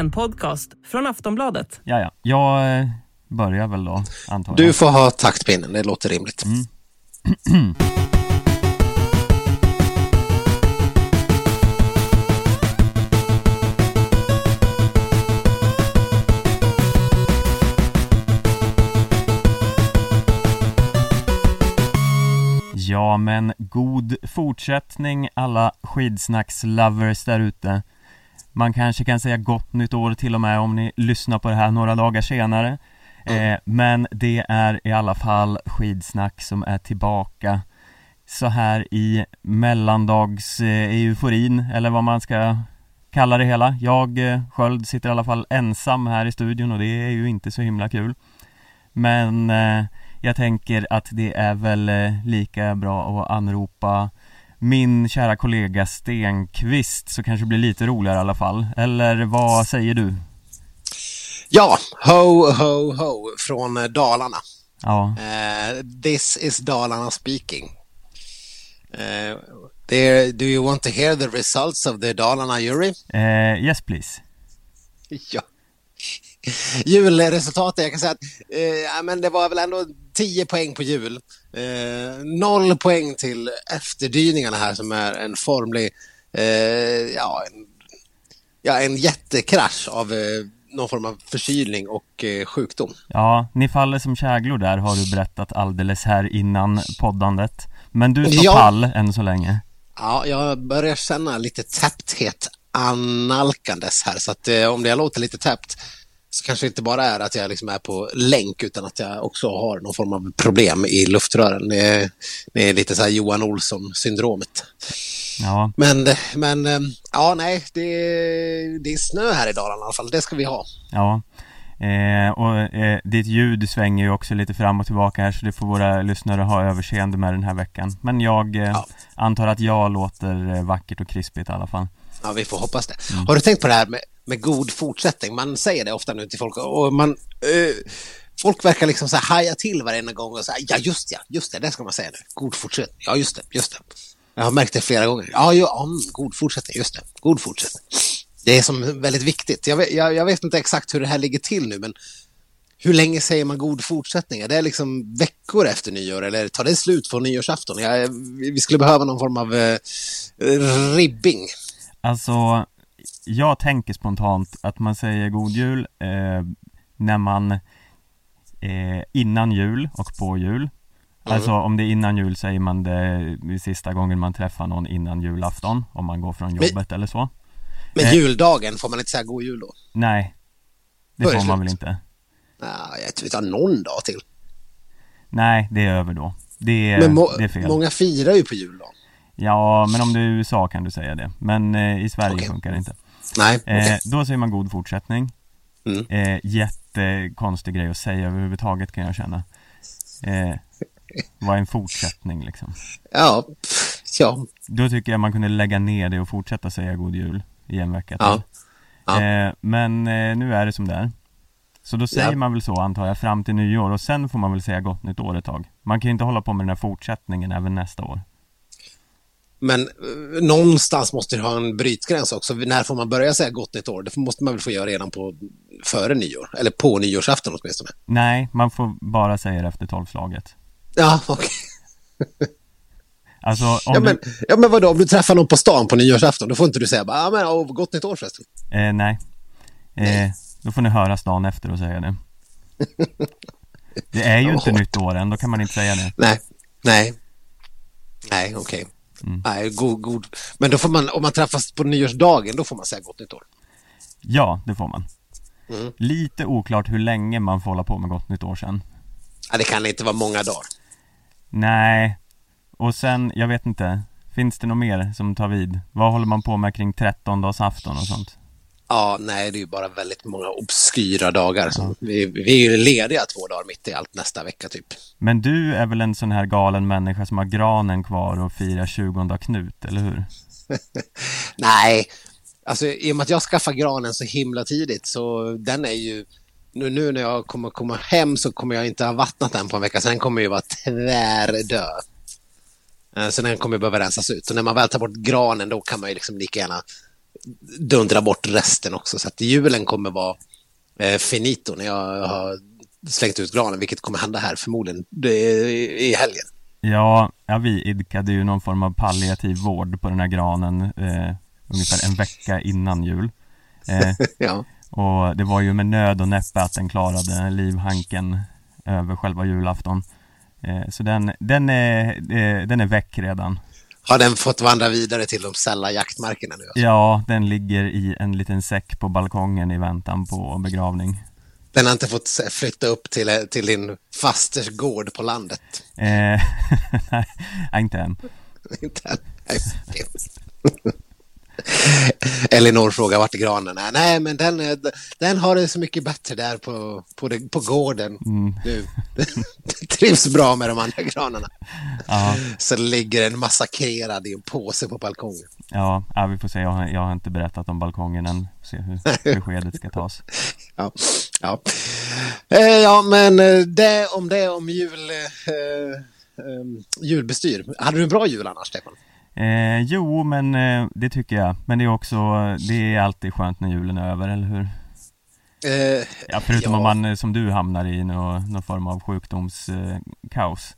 En podcast från Aftonbladet. Jaja, jag börjar väl då, antar jag. Du får ha taktpinnen, det låter rimligt. Mm. Ja, men god fortsättning alla skidsnackslovers där ute. Man kanske kan säga gott nytt år till och med om ni lyssnar på det här några dagar senare. Men det är i alla fall skidsnack som är tillbaka så här i mellandags-euforin, eller vad man ska kalla det hela. Jag, Sköld, sitter i alla fall ensam här i studion och det är ju inte så himla kul. Men jag tänker att det är väl lika bra att anropa min kära kollega Stenqvist, så kanske det blir lite roligare i alla fall. Eller vad säger du? Ja, ho, ho, ho från Dalarna. Ja. This is Dalarna speaking. Do you want to hear the results of the Dalarna jury? Yes, please. Ja. Julresultatet, jag kan säga att men det var väl ändå 10 poäng på jul, 0 poäng till efterdyningarna här som är en formlig en jättekrasch av någon form av förkylning och sjukdom. Ja, ni faller som käglor där, har du berättat alldeles här innan poddandet. Men du står pall än så länge. Ja, jag börjar känna lite täppthet analkandes här, så att om det låter lite täppt så kanske inte bara är att jag liksom är på länk, utan att jag också har någon form av problem i luftrören. Det är lite så här Johan Olsson-syndromet. Ja. Men ja, nej, det är snö här i Dalarna i alla fall. Det ska vi ha. Ja, och ditt ljud svänger ju också lite fram och tillbaka här, så det får våra lyssnare ha överseende med den här veckan. Men jag antar att jag låter vackert och krispigt i alla fall. Ja, vi får hoppas det. Mm. Har du tänkt på det här med god fortsättning? Man säger det ofta nu till folk och folk verkar liksom så här haja till varenda gång och säga det ska man säga nu. God fortsättning. Ja, just det. Jag har märkt det flera gånger. God fortsättning, just det. God fortsättning. Det är som väldigt viktigt. Jag vet inte exakt hur det här ligger till nu, men hur länge säger man god fortsättning? Det är liksom veckor efter nyår, eller tar det slut på nyårsafton? Vi skulle behöva någon form av ribbing. Alltså, jag tänker spontant att man säger god jul när man innan jul och på jul. Mm. Alltså om det är innan jul säger man det sista gången man träffar någon innan julafton, om man går från jobbet eller så. Men juldagen får man inte säga god jul då? Nej, det får man väl inte. Jag tror vi tar någon dag till. Nej, det är över då. Det är fel. Många firar ju på juldagen. Ja, men om det är USA kan du säga det. Men i Sverige funkar det inte. Nej, då säger man god fortsättning. Mm. Jättekonstig grej att säga överhuvudtaget, kan jag känna. Vad är en fortsättning liksom? Ja. Då tycker jag man kunde lägga ner det och fortsätta säga god jul i en vecka till. Ja. Men nu är det som det är. Så då säger man väl så, antar jag, fram till nyår. Och sen får man väl säga gott nytt år ett tag. Man kan ju inte hålla på med den här fortsättningen även nästa år. Men någonstans måste du ha en brytgräns också. När får man börja säga gott nytt år? Det måste man väl få göra redan före nyår. Eller på nyårsafton åtminstone. Nej, man får bara säga det efter 12-slaget. Ja, okej. Okay. Alltså, men vadå? Om du träffar någon på stan på nyårsafton, då får inte du säga gott nytt år förresten. Nej. Då får ni höra stan efter och säga det. Det är ju inte nytt år än, då kan man inte säga det. Nej, okej. Okay. Mm. Nej, god. Men då får man, om man träffas på nyårsdagen, då får man säga gott nytt år. Ja, det får man. Mm. Lite oklart hur länge man får hålla på med gott nytt år sen. Ja, det kan inte vara många dagar. Nej. Och sen, jag vet inte, finns det något mer som tar vid? Vad håller man på med kring 13-dagsafton och sånt? Ja, nej, det är ju bara väldigt många obskyra dagar. Så vi är ju lediga 2 dagar mitt i allt nästa vecka typ. Men du är väl en sån här galen människa som har granen kvar och firar 20:a Knut, eller hur? Nej, alltså i och med att jag skaffar granen så himla tidigt, så den är ju... Nu när jag kommer komma hem så kommer jag inte ha vattnat den på en vecka, så den kommer ju vara tvärdöd. Så den kommer ju behöva rensas ut. Och när man väl tar bort granen, då kan man ju liksom lika gärna dundra bort resten också. Så att julen kommer vara finito när jag har slängt ut granen, vilket kommer hända här förmodligen i helgen. Ja, vi idkade ju någon form av palliativ vård på den här granen ungefär en vecka innan jul. Ja. Och det var ju med nöd och näppe att den klarade livhanken över själva julafton. Så den är väck redan. Har den fått vandra vidare till de sälla jaktmarkerna nu? Alltså? Ja, den ligger i en liten säck på balkongen i väntan på begravning. Den har inte fått flytta upp till din fasters gård på landet? Nej, inte än. Inte än. Elinor frågar vart granen är. Nej, men den har det så mycket bättre där på gården. Mm. Den trivs bra med de andra granarna. Ja. Så ligger en massakrerad i en påse på balkongen. Ja, vi får se. Jag har inte berättat om balkongen än. Se hur beskedet ska tas. Ja. Ja, men det om jul, julbestyr. Hade du en bra jul annars, Stefan? Jo, men det tycker jag. Men det är också, det är alltid skönt när julen är över, eller hur? Förutom om man som du hamnar i någon form av sjukdomskaos.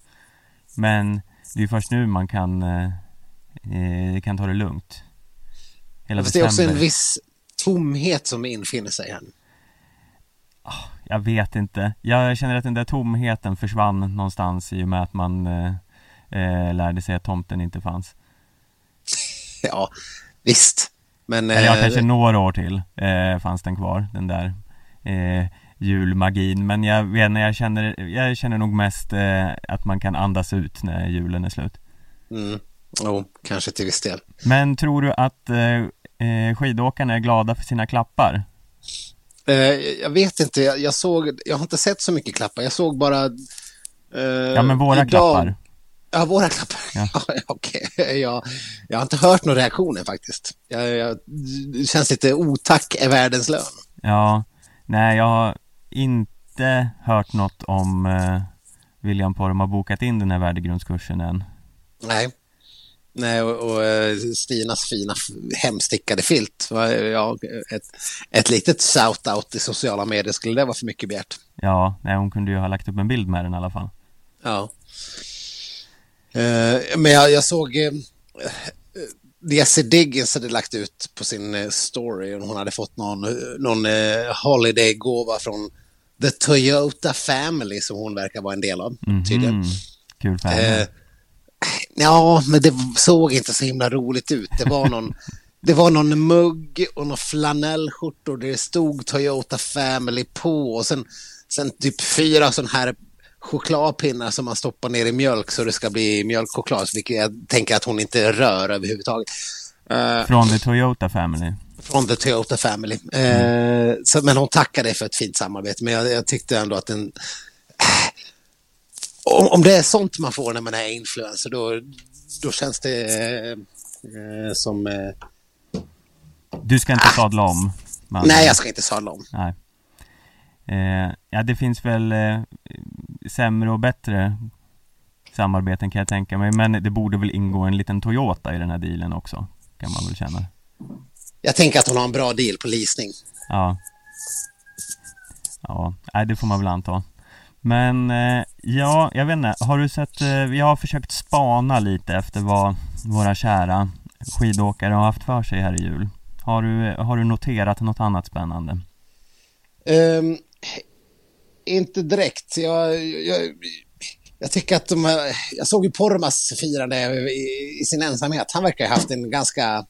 Men det är först nu man kan ta det lugnt. Hela december. Det är också en viss tomhet som infinner sig här. Jag vet inte. Jag känner att den där tomheten försvann någonstans i och med att man lärde sig att tomten inte fanns. Ja, visst. Men kanske några år till fanns den kvar, den där julmagin. Men jag känner nog mest att man kan andas ut när julen är slut. Kanske till viss del. Men tror du att skidåkarna är glada för sina klappar? Jag vet inte. Jag har inte sett så mycket klappar. Jag såg bara men våra klappar. Ja, våra klappar. Ja. Okay. Jag har inte hört några reaktioner faktiskt. Det känns lite otack är världens lön. Ja, nej, jag har inte hört något om William Poromaa har bokat in den här värdegrundskursen än. Nej, och Stinas fina hemstickade filt. Ja, ett litet shout-out i sociala medier, skulle det vara för mycket begärt? Ja, nej, hon kunde ju ha lagt upp en bild med den i alla fall. Ja. Men jag såg Jesse Diggins hade lagt ut på sin story och hon hade fått någon holiday-gåva från The Toyota Family som hon verkar vara en del av, tydligen. Kul family. Ja, men det såg inte så himla roligt ut. Det var någon mugg och någon flanellskjortor där det stod Toyota Family på, och sen typ 4 sån här chokladpinnar som man stoppar ner i mjölk så det ska bli mjölkchoklad, vilket jag tänker att hon inte rör överhuvudtaget. Från The Toyota Family. Från The Toyota Family. Men hon tackade för ett fint samarbete, men jag tyckte ändå att den... Om det är sånt man får när man är influencer, då känns det som... Du ska inte sadla om? Nej, jag ska inte sadla om. Nej. Det finns väl sämre och bättre samarbeten, kan jag tänka mig. Men det borde väl ingå en liten Toyota i den här dealen också, kan man väl känna. Jag tänker att hon har en bra deal på leasing. Ja, det får man väl anta. Men jag vet inte, har du sett, jag har försökt spana lite efter vad våra kära skidåkare har haft för sig här i jul. Har du noterat något annat spännande? Inte direkt. Jag tycker att jag såg ju Poromaas firande i sin ensamhet. Han verkar ha haft en ganska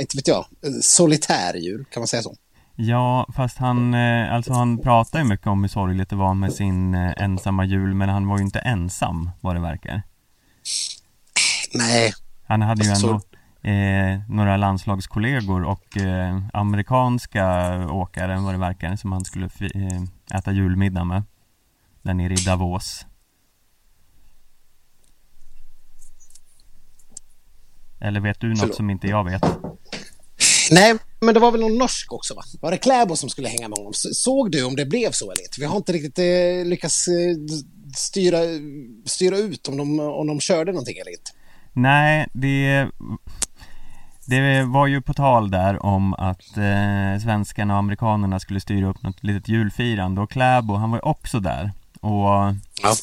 inte vet jag, solitär jul, kan man säga så. Ja, fast han pratar ju mycket om hur sorgligt det var med sin ensamma jul, men han var ju inte ensam, vad det verkar. Nej. Han hade ju ändå några landslagskollegor och amerikanska åkare, vad det verkar, som han skulle äta julmiddag med där nere i Davos. Eller vet du något som inte jag vet? Nej, men det var väl någon norsk också, va? Var det Kläbo som skulle hänga med honom? Såg du om det blev så eller inte? Vi har inte riktigt lyckats styra ut om de körde någonting eller inte. Nej, Det var ju på tal där om att svenskarna och amerikanerna skulle styra upp något litet julfirande. Och Kläbo, han var ju också där. Och ja.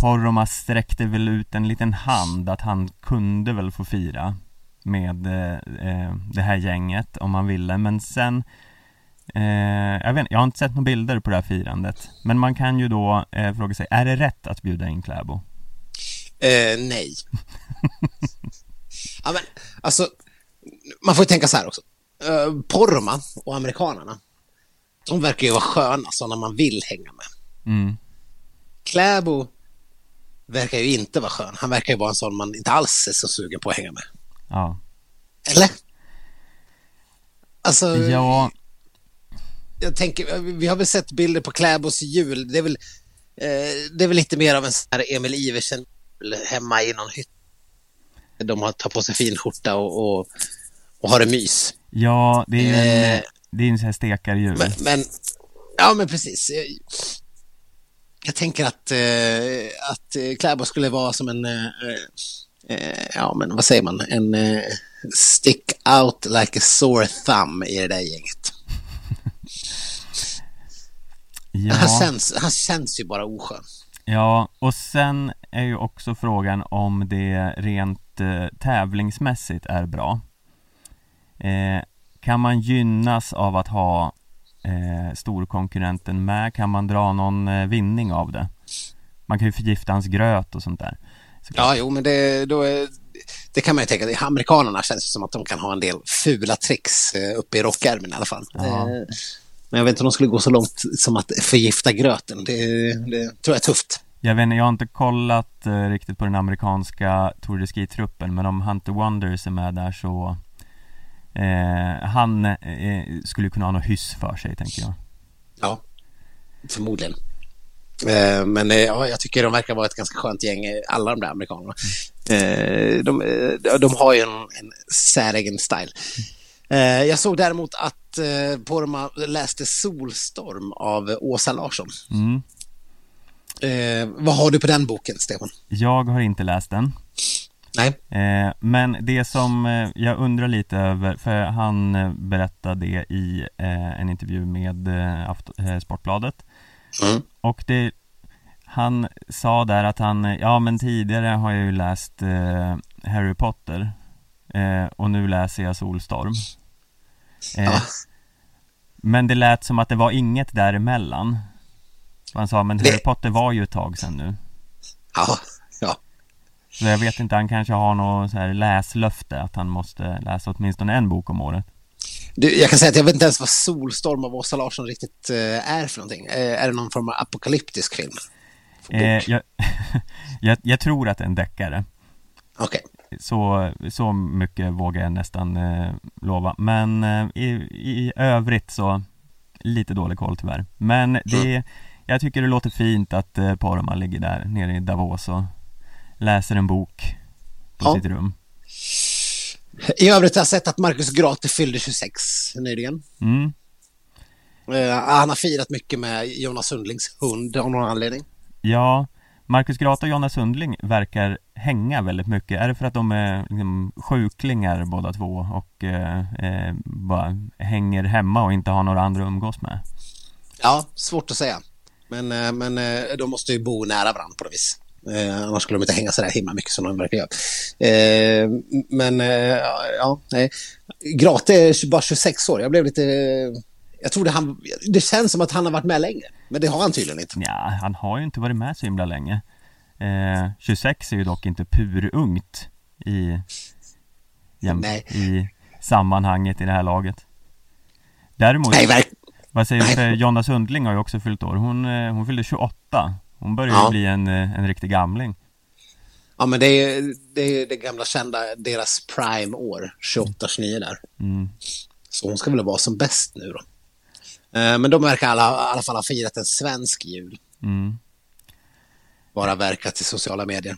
Poromaa sträckte väl ut en liten hand att han kunde väl få fira med det här gänget om han ville. Men sen, jag har inte sett några bilder på det här firandet. Men man kan ju då fråga sig, är det rätt att bjuda in Kläbo? Nej. Ja, men alltså, man får ju tänka så här också. Poromaa och amerikanerna, de verkar ju vara sköna sådana man vill hänga med. Mm. Kläbo verkar ju inte vara skön. Han verkar ju vara en sån man inte alls är så sugen på att hänga med. Ja. Eller? Alltså, ja. Jag tänker, vi har väl sett bilder på Kläbos jul. Det är väl lite mer av en sån här Emil Iversen hemma i någon hytt. De har tagit på sig fin skjorta och har en mys. Ja, det är en sån här stekare jul. Men ja, men precis. Jag tänker att Kläbo skulle vara som en ja, men vad säger man? En stick out like a sore thumb i det där gänget. Ja. Han känns ju bara oskön. Ja, och sen är ju också frågan om det rent tävlingsmässigt är bra. Kan man gynnas av att ha storkonkurrenten med? Kan man dra någon vinning av det? Man kan ju förgifta hans gröt och sånt där. Såklart. Ja, jo, men det kan man ju tänka. Amerikanerna känns som att de kan ha en del fula tricks uppe i rockärmen i alla fall. Ja. Men jag vet inte om de skulle gå så långt som att förgifta gröten. Det tror jag är tufft. Jag vet inte, jag har inte kollat riktigt på den amerikanska Tour de Ski-truppen, men om Hunter Wonders är med där så han skulle kunna ha något hyss för sig, tänker jag. Ja, förmodligen. Men jag tycker de verkar vara ett ganska skönt gäng, alla de där amerikanerna. De har ju en säregen style. Jag såg däremot att Poromaa läste Solstorm av Åsa Larsson. Mm. Vad har du på den boken, Stefan? Jag har inte läst den. Nej. Men det som jag undrar lite över, för han berättade det i en intervju med Sportbladet. Mm. Och han sa där att men tidigare har jag ju läst Harry Potter och nu läser jag Solstorm. Men det lät som att det var inget däremellan. Han sa, men Harry Potter var ju ett tag sedan nu. Ja. Så jag vet inte, han kanske har något så här läslöfte att han måste läsa åtminstone en bok om året. Du, jag kan säga att jag vet inte ens vad Solstorm av Åsa Larsson riktigt är för någonting. Är det någon form av apokalyptisk film? Jag tror att det är en deckare. Okej. Okay. Så mycket vågar jag nästan lova. Men i övrigt så lite dålig koll tyvärr. Men jag tycker det låter fint att Poromaa ligger där nere i Davos och läser en bok på sitt rum. I övrigt har jag sett att Marcus Grate fyllde 26 nyligen. Mm. Han har firat mycket med Jonas Sundlings hund av någon anledning. Ja, Marcus Grate och Jonas Sundling verkar hänga väldigt mycket. Är det för att de är liksom sjuklingar båda två och bara hänger hemma och inte har några andra att umgås med? Ja, svårt att säga. Men de måste ju bo nära varandra på det vis. Annars skulle de inte hänga så där himla mycket som de verkar göra. Nej. Grate är bara 26 år. Jag blev lite... Jag trodde det känns som att han har varit med länge. Men det har han tydligen inte. Ja, han har ju inte varit med så himla länge. 26 är ju dock inte purungt i sammanhanget i det här laget. Däremot... Nej, vad säger du för Jonas Sundling har ju också fyllt år. Hon fyllde 28. Hon börjar ju bli en riktig gamling. Ja, men det är det gamla kända, deras prime-år, 28-29 där. Mm. Så hon ska väl vara som bäst nu då. Men de verkar i alla fall ha firat en svensk jul. Mm. Bara verkat i sociala medier.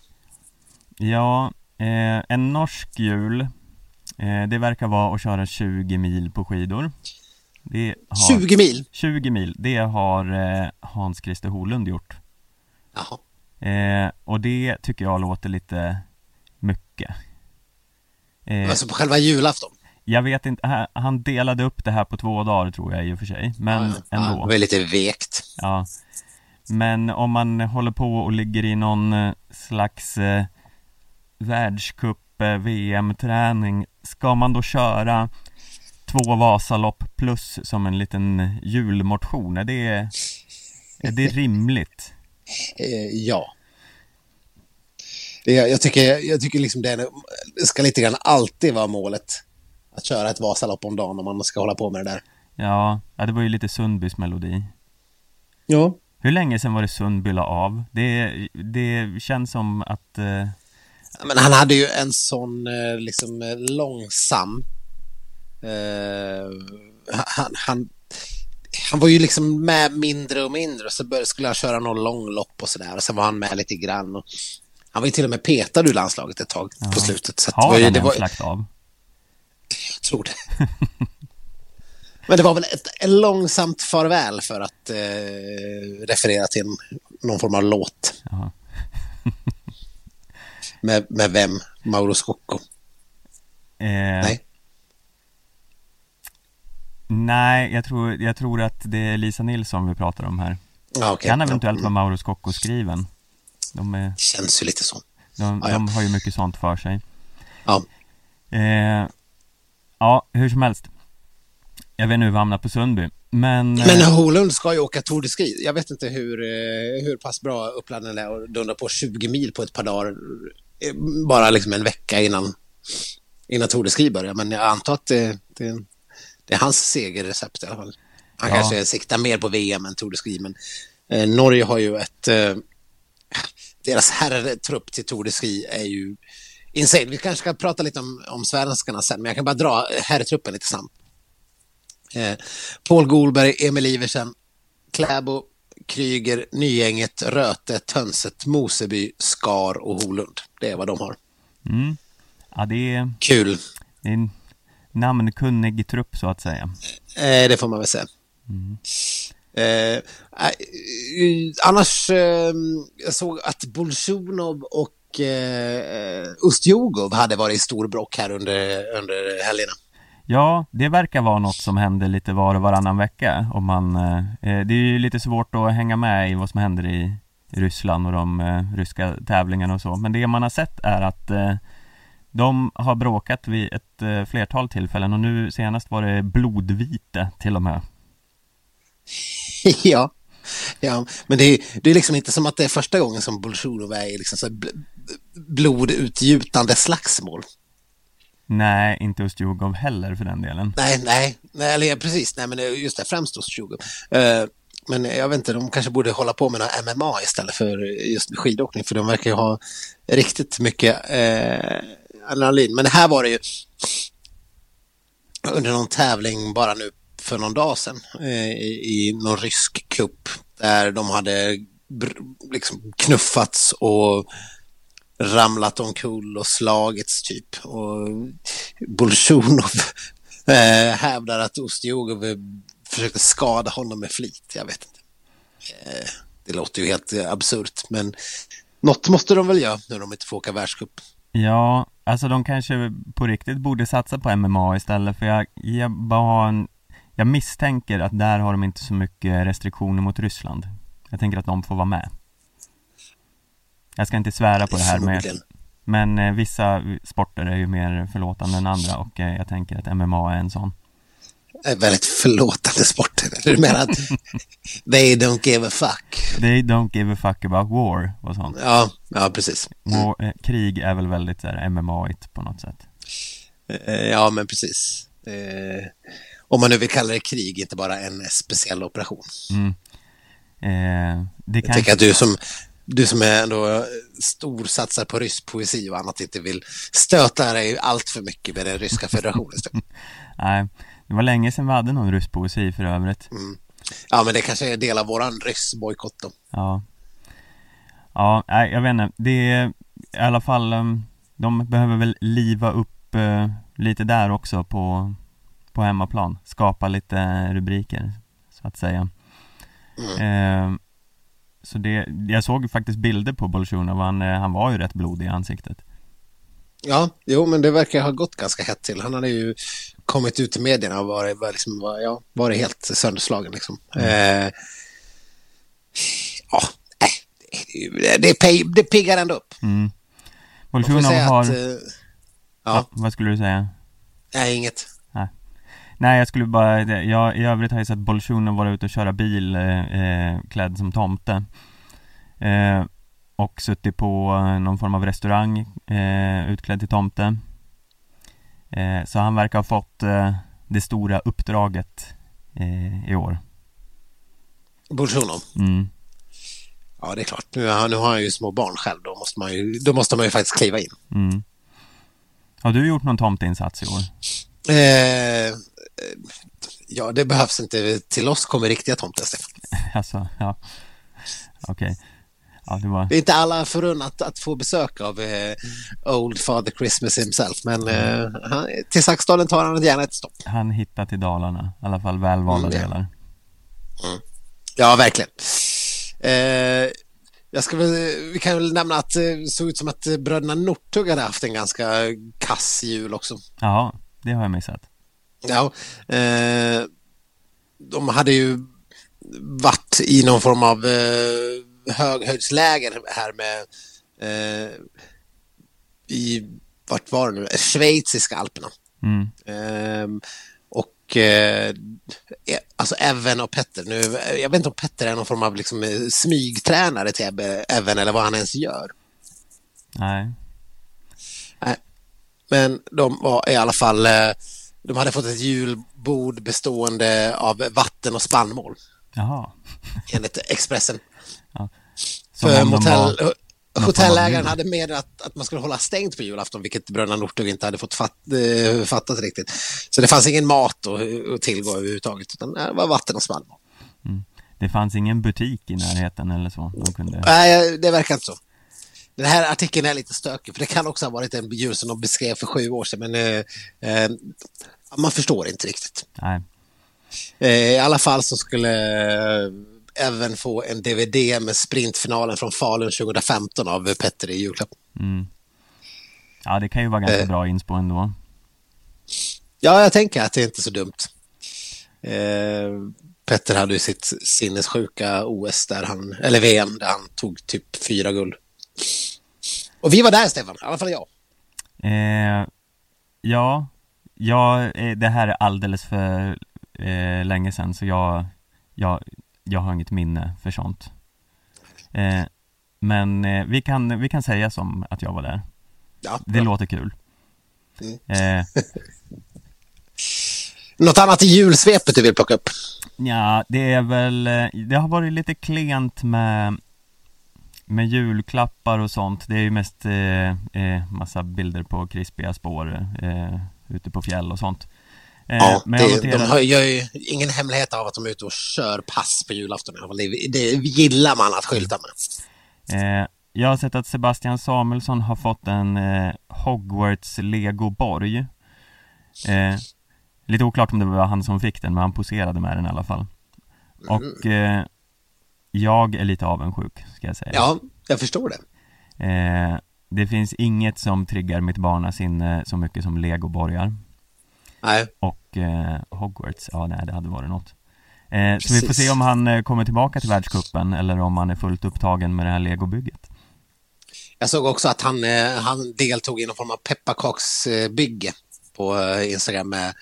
Ja, en norsk jul, det verkar vara att köra 20 mil på skidor. 20 mil, det har Hans-Christer Holund gjort. Jaha. Och det tycker jag låter lite mycket. Alltså på själva julafton? Jag vet inte, han delade upp det här på 2 dagar tror jag i och för sig. Men ändå. Det var lite vekt. Ja. Men om man håller på och ligger i någon slags världscup VM-träning, ska man då köra 2 Vasalopp plus som en liten julmotion? Är det rimligt? Ja. Jag tycker liksom det ska lite grann alltid vara målet. Att köra ett Vasalopp om dagen om man ska hålla på med det där. Ja, det var ju lite Sundbys melodi. Ja. Hur länge sedan var det Sundby la av? Det känns som att... Men han hade ju en sån liksom långsam... Han var ju liksom med mindre och mindre. Så skulle han köra någon långlopp och sådär. Och sen var han med lite grann. Och han var ju till och med petad ur landslaget ett tag på slutet. Så har han ens lagt av? Jag tror det. Men det var väl ett långsamt farväl för att referera till någon form av låt. med vem? Mauro Scocco? Nej. Nej, jag tror att det är Lisa Nilsson vi pratar om här. Okay. Kan eventuellt vara Mauro Scocco skriven. Det känns ju lite så. De har ju mycket sånt för sig. Ja. Ja, hur som helst. Jag vet nu vi hamnar på Sundby. Men Holund ska ju åka Tour de Ski. Jag vet inte hur pass bra uppladdningen är att dundra på 20 mil på ett par dagar. Bara liksom en vecka innan Tour de Ski börjar. Men jag antar att det är hans segerrecept i alla fall. Han kanske siktar mer på VM än Tour de Ski. Men Norge har ju ett... deras herrtrupp till Tour de Ski är ju insane. Vi kanske ska prata lite om svenskarna sen, men jag kan bara dra herrtruppen lite snabbt. Paul Golberg, Emil Iversen, Kläbo, Kryger, Nygänget, Röte, Tönset, Moseby, Skar och Holund. Det är vad de har. Mm. Ja, det är kul. Det är en namnkunnig trupp så att säga. Det får man väl säga. Mm. Annars jag såg att Bolsjunov och Ustjugov hade varit i stor bråk här under helgerna. Ja, det verkar vara något som händer lite var och varannan vecka. Om man, det är ju lite svårt att hänga med i vad som händer i Ryssland och de ryska tävlingarna och så. Men det man har sett är att de har bråkat vid ett flertal tillfällen. Och nu senast var det blodvite till och med. Ja, men det är liksom inte som att det är första gången som Bolsjunov är liksom så blodutgjutande slagsmål. Nej, inte Ustjugov heller för den delen. Nej, precis. Nej, men just det, främst Ustjugov. Men jag vet inte, de kanske borde hålla på med några MMA istället för just skidåkning, för de verkar ju ha riktigt mycket adrenalin. Men här var det ju under någon tävling bara nu för någon dag sedan i någon rysk cup där de hade liksom knuffats och ramlat omkull och slagits typ, och Bolsjunov hävdar att Ustjugov försökte skada honom med flit. Jag vet inte. Det låter ju helt absurt, men något måste de väl göra när de inte får åka världscup. Ja, alltså de kanske på riktigt borde satsa på MMA istället, för jag misstänker att där har de inte så mycket restriktioner mot Ryssland. Jag tänker att de får vara med. Jag ska inte svära på det här med, men vissa sporter är ju mer förlåtande än andra, och jag tänker att MMA är en sån. Är väldigt förlåtande sporter. Du menar att they don't give a fuck. They don't give a fuck about war och sånt. Ja, precis. Krig är väl väldigt så här MMA-igt på något sätt. Ja, men precis. Om man nu vill kalla det krig, inte bara en speciell operation. Jag tycker att du som är ändå storsatsar på rysk poesi och annat inte vill stöta dig allt för mycket med den ryska federationen. Nej, det var länge sedan vi hade någon rysk poesi för övrigt. Mm. Ja, men det kanske är del av våran rysk bojkott då. Ja, jag vet inte. Det är i alla fall, de behöver väl liva upp lite där också på hemmaplan, skapa lite rubriker så att säga. Så det, jag såg faktiskt bilder på Bolsjunov, han var ju rätt blodig i ansiktet. Ja, jo, men det verkar ha gått ganska hett till. Han hade ju kommit ut i medierna och varit helt sönderslagen liksom. Det piggar ändå upp. Mm. Vad skulle du säga? Nej, inget. Nej, jag skulle bara... Jag i övrigt har ju sett Bolsjunov vara ute och köra bil klädd som tomte. Och suttit på någon form av restaurang utklädd till tomte. Så han verkar ha fått det stora uppdraget i år. Bolsjunov? Mm. Ja, det är klart. Nu har han ju små barn själv. Då måste man ju faktiskt kliva in. Mm. Har du gjort någon tomteinsats i år? Ja, det behövs inte. Till oss kommer riktiga tomter, Stefan. Alltså, ja. Okej. Ja, det är inte alla förunnat att få besök av Old Father Christmas himself, men till Saxdalen tar han gärna ett stopp. Han hittar till Dalarna, i alla fall välvalda delar. Mm. Ja, verkligen. Vi kan väl nämna att det såg ut som att bröderna Northug hade haft en ganska kass jul också. Ja, det har jag missat. Ja, de hade ju varit i någon form av höghöjdsläger här med vart var det nu? Schweiziska Alperna. Mm. Alltså Even och Petter nu, jag vet inte om Petter är någon form av liksom smygtränare till Even eller vad han ens gör. Nej. Men de var i alla fall, de hade fått ett julbord bestående av vatten och spannmål. Jaha. Enligt Expressen. Ja. För hotellägaren hade med att man skulle hålla stängt på julafton, vilket bröderna Northug inte hade fått fattat riktigt. Så det fanns ingen mat att tillgå överhuvudtaget, utan det var vatten och spannmål. Mm. Det fanns ingen butik i närheten eller så? Nej, det verkar inte så. Den här artikeln är lite stökig, för det kan också ha varit en jul som de beskrev för 7 år sedan, men man förstår inte riktigt. Nej. I alla fall så skulle även få en DVD med sprintfinalen från Falun 2015 av Petter i julklapp. Mm. Ja, det kan ju vara ganska bra inspo ändå. Ja, jag tänker att det är inte så dumt. Petter hade ju sitt sinnessjuka OS eller VM där han tog typ 4 guld. Och vi var där, Stefan, i alla fall jag. Ja, det här är alldeles för länge sedan, så jag har inget minne för sånt. Men vi kan säga som att jag var där. Ja, det låter kul. Mm. Något annat i julsvepet du vill plocka upp? Ja, det har varit lite klent med julklappar och sånt. Det är ju mest massa bilder på krispiga spår ute på fjäll och sånt. Ja, men de gör ju ingen hemlighet av att de är ute och kör pass på julafton. Det gillar man att skylta med. Jag har sett att Sebastian Samuelsson har fått en Hogwarts Legoborg. Lite oklart om det var han som fick den, men han poserade med den i alla fall. Och jag är lite avundsjuk, ska jag säga. Ja, jag förstår det. Det finns inget som triggar mitt barnasinne så mycket som Legoborgar. Nej. Och Hogwarts, det hade varit något. Så vi får se om han kommer tillbaka till världscupen eller om han är fullt upptagen med det här legobygget. Jag såg också att han deltog i någon form av pepparkaksbygge på Instagram med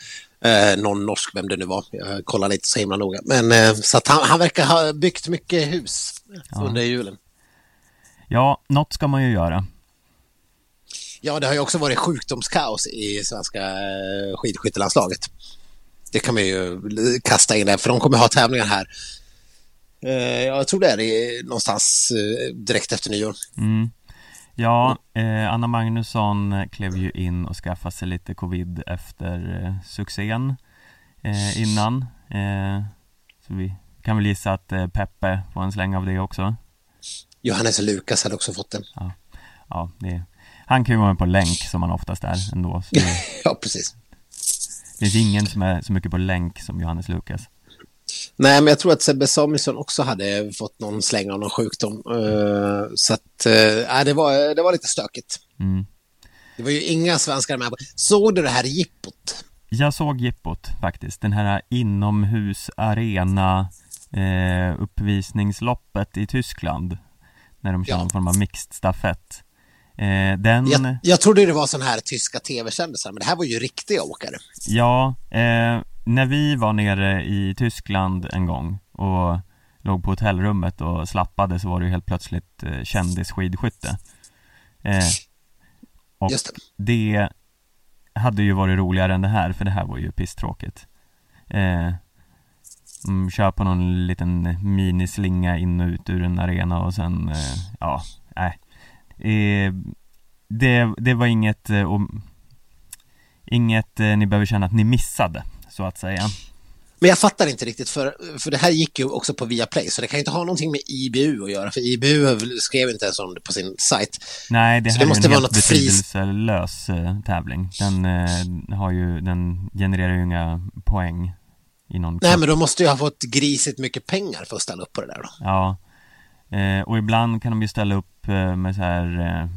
någon norsk, vem det nu var. Jag kollade inte så himla noga. Men, så att han verkar ha byggt mycket hus under julen. Ja, något ska man ju göra. Ja, det har ju också varit sjukdomskaos i svenska skidskyttelandslaget. Det kan man ju kasta in där, för de kommer ha tävlingar här. Jag tror det är någonstans direkt efter nyår. Mm. Ja, Anna Magnusson klev ju in och skaffade sig lite covid efter succén innan. Så vi kan väl gissa att Peppe får en släng av det också. Johannes och Lukas hade också fått den. Ja, det är... Han kan ju vara på länk som han oftast är ändå. Ja, precis. Det är ingen som är så mycket på länk som Johannes Lukas. Nej, men jag tror att Sebbe Samuelsson också hade fått någon släng av någon sjukdom. Så att, det var lite stökigt. Mm. Det var ju inga svenskar med. Såg du det här jippot? Jag såg jippot faktiskt. Den här inomhusarena uppvisningsloppet i Tyskland. När de kör någon form av mixed stafett. Jag trodde det var sån här tyska tv-kändisar, men det här var ju riktiga åkare. Ja, när vi var nere i Tyskland en gång och låg på hotellrummet och slappade, så var det ju helt plötsligt kändisskidskytte. Och det hade ju varit roligare än det här, för det här var ju pisstråkigt. Kör på någon liten minislinga in och ut ur en arena och sen, det var inget ni behöver känna att ni missade, så att säga. Men jag fattar inte riktigt, för det här gick ju också på Viaplay, så det kan ju inte ha någonting med IBU att göra, för IBU skrev inte ens om det på sin sajt. Nej, det här så är måste ju en helt betydelselös tävling. Den genererar ju inga poäng i någon Nej, men de måste ju ha fått grisigt mycket pengar för att ställa upp på det där då. Ja, och ibland kan de ju ställa upp med så här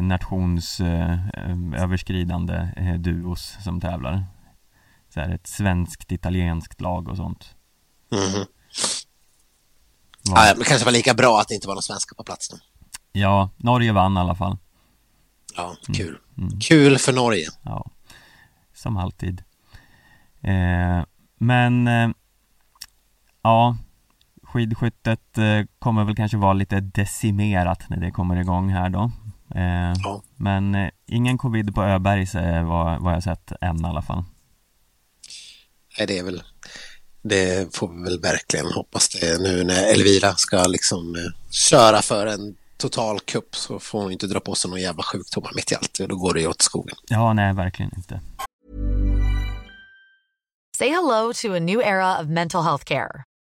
nationsöverskridande duos som tävlar. Så här ett svenskt, italienskt lag och sånt. Mm-hmm. Ja, men kanske var lika bra att det inte var någon svenska på plats nu. Ja, Norge vann i alla fall. Ja, kul. Mm. Kul för Norge. Ja, som alltid. Skidskyttet kommer väl kanske vara lite decimerat när det kommer igång här då. Men ingen covid på Öbergs vad jag sett än i alla fall. Nej, det får vi väl verkligen hoppas det. Nu när Elvira ska liksom köra för en total kupp, så får hon inte dra på sig någon jävla sjukdomar mitt i allt. Då går det ju åt skogen. Ja, nej, verkligen inte. Say hello to a new era of mental health care.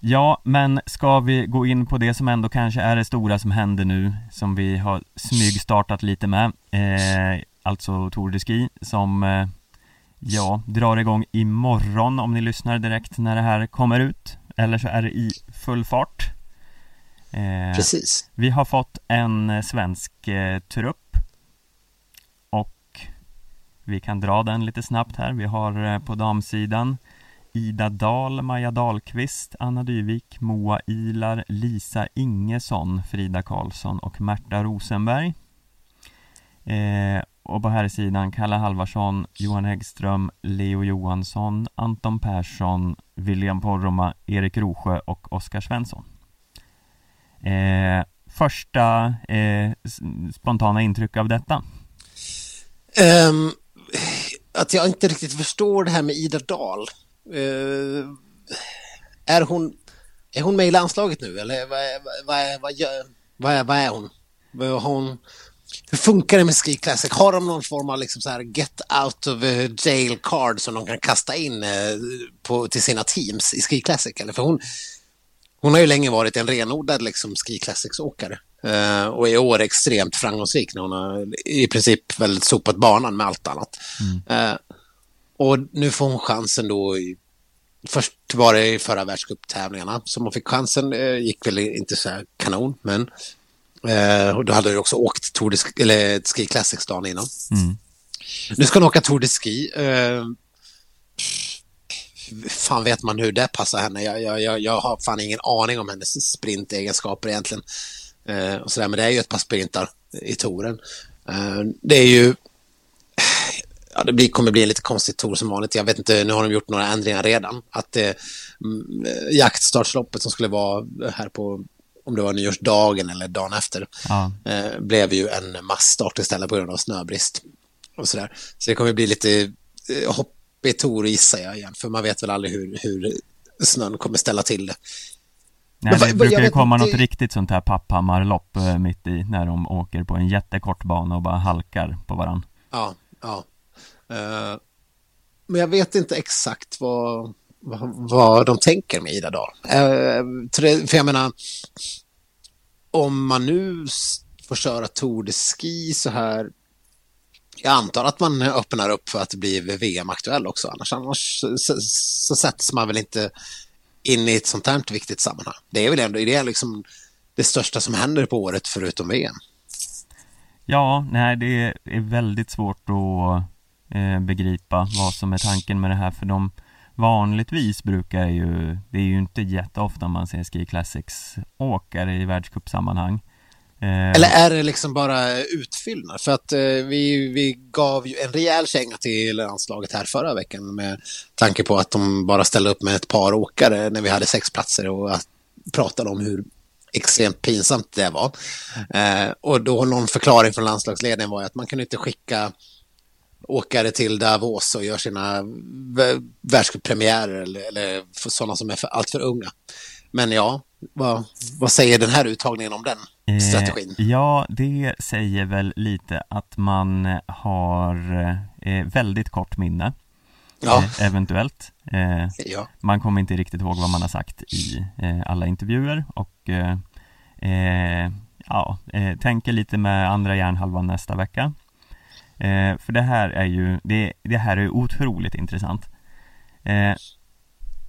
Ja, men ska vi gå in på det som ändå kanske är det stora som händer nu, som vi har smygstartat lite med, alltså Tour de Ski, som drar igång imorgon om ni lyssnar direkt när det här kommer ut, eller så är det i full fart. Precis. Vi har fått en svensk trupp och vi kan dra den lite snabbt här. Vi har på damsidan Ida Dahl, Maja Dahlqvist, Anna Dyvik, Moa Ilar, Lisa Ingesson, Frida Karlsson och Märta Rosenberg. Och på här sidan Kalle Halvarsson, Johan Häggström, Leo Johansson, Anton Persson, William Poromaa, Erik Rosjö och Oskar Svensson. Första spontana intryck av detta? Att jag inte riktigt förstår det här med Ida Dahl. Är hon med i landslaget nu, eller vad är hon? Hur funkar det med Ski Classic? Har de någon form av liksom så här get out of jail card som de kan kasta in till sina teams i Ski Classic? Eller för hon har ju länge varit en renodlad liksom Ski Classics-åkare och i år extremt framgångsrik när hon har i princip väldigt sopat banan med allt annat. Och nu får hon chansen då. Först var det i förra världscuptävlingarna som hon fick chansen. Gick väl inte så här kanon, men då hade hon också åkt Ski Classics dagen innan. Nu ska hon åka Tour de Ski. Fan vet man hur det passar henne. Jag har fan ingen aning om hennes sprintegenskaper egentligen. Och så där, men det är ju ett par sprintar i touren. Det är ju ja, det kommer bli en lite konstigt tour som vanligt. Jag vet inte, nu har de gjort några ändringar redan. Att jaktstartsloppet som skulle vara här på, om det var nyårsdagen eller dagen efter, blev ju en massstart istället på grund av snöbrist och sådär. Så det kommer bli lite hoppig tour, gissar jag igen, för man vet väl aldrig hur snön kommer ställa till det. Nej, det brukar ju komma något riktigt sånt här papphammarlopp mitt i, när de åker på en jättekort bana och bara halkar på varann. Ja. Men jag vet inte exakt vad de tänker med Ida Dahl. För jag menar, om man nu får köra Tour de Ski så här, jag antar att man öppnar upp för att det blir VM-aktuell också. Annars så sätts man väl inte in i ett sånt här viktigt sammanhang. Det är väl ändå, det är liksom det största som händer på året förutom VM. Ja, nej, det är väldigt svårt att begripa vad som är tanken med det här, för de vanligtvis brukar ju, det är ju inte jätteofta man ser Ski Classics åkare i världscupsammanhang. Eller är det liksom bara utfyllnad? För att vi gav ju en rejäl känga till landslaget här förra veckan med tanke på att de bara ställde upp med ett par åkare när vi hade 6 platser och pratade om hur extremt pinsamt det var. Och då någon förklaring från landslagsledningen var att man kunde inte skicka åkare till Davos och gör sina världspremiärer eller för sådana som är allt för unga. Men ja, vad säger den här uttagningen om den strategin? Ja, det säger väl lite att man har väldigt kort minne, eventuellt. Man kommer inte riktigt ihåg vad man har sagt i alla intervjuer och tänker lite med andra hjärnhalvan nästa vecka. För det här är ju det här är otroligt intressant.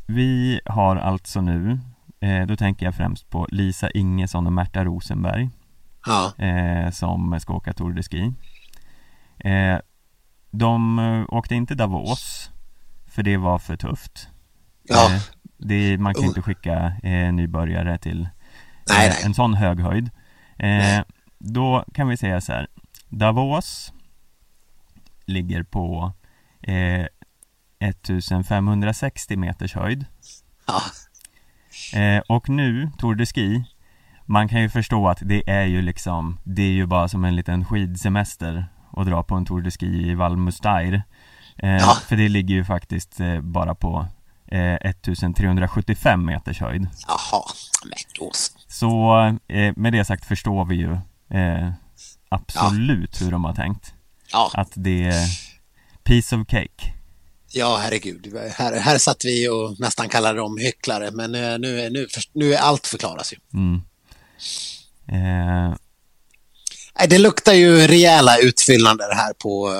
Vi har alltså nu, då tänker jag främst på Lisa Ingesson och Märta Rosenberg som ska åka Tour de Ski. De åkte inte Davos för det var för tufft. Man kan inte skicka nybörjare till en sån hög höjd. Då kan vi säga så här: Davos ligger på 1560 meters höjd. Och nu, Tour de Ski, man kan ju förstå att det är ju bara som en liten skidsemester att dra på en Tour de Ski i Val Mustaire. För det ligger ju faktiskt bara på 1375 meters höjd. Jaha, så med det sagt förstår vi ju absolut hur de har tänkt. Att det är piece of cake. Ja, herregud. Här satt vi och nästan kallade dem hycklare, men nu är allt förklaras ju. Det luktar ju rejäla utfyllnader här på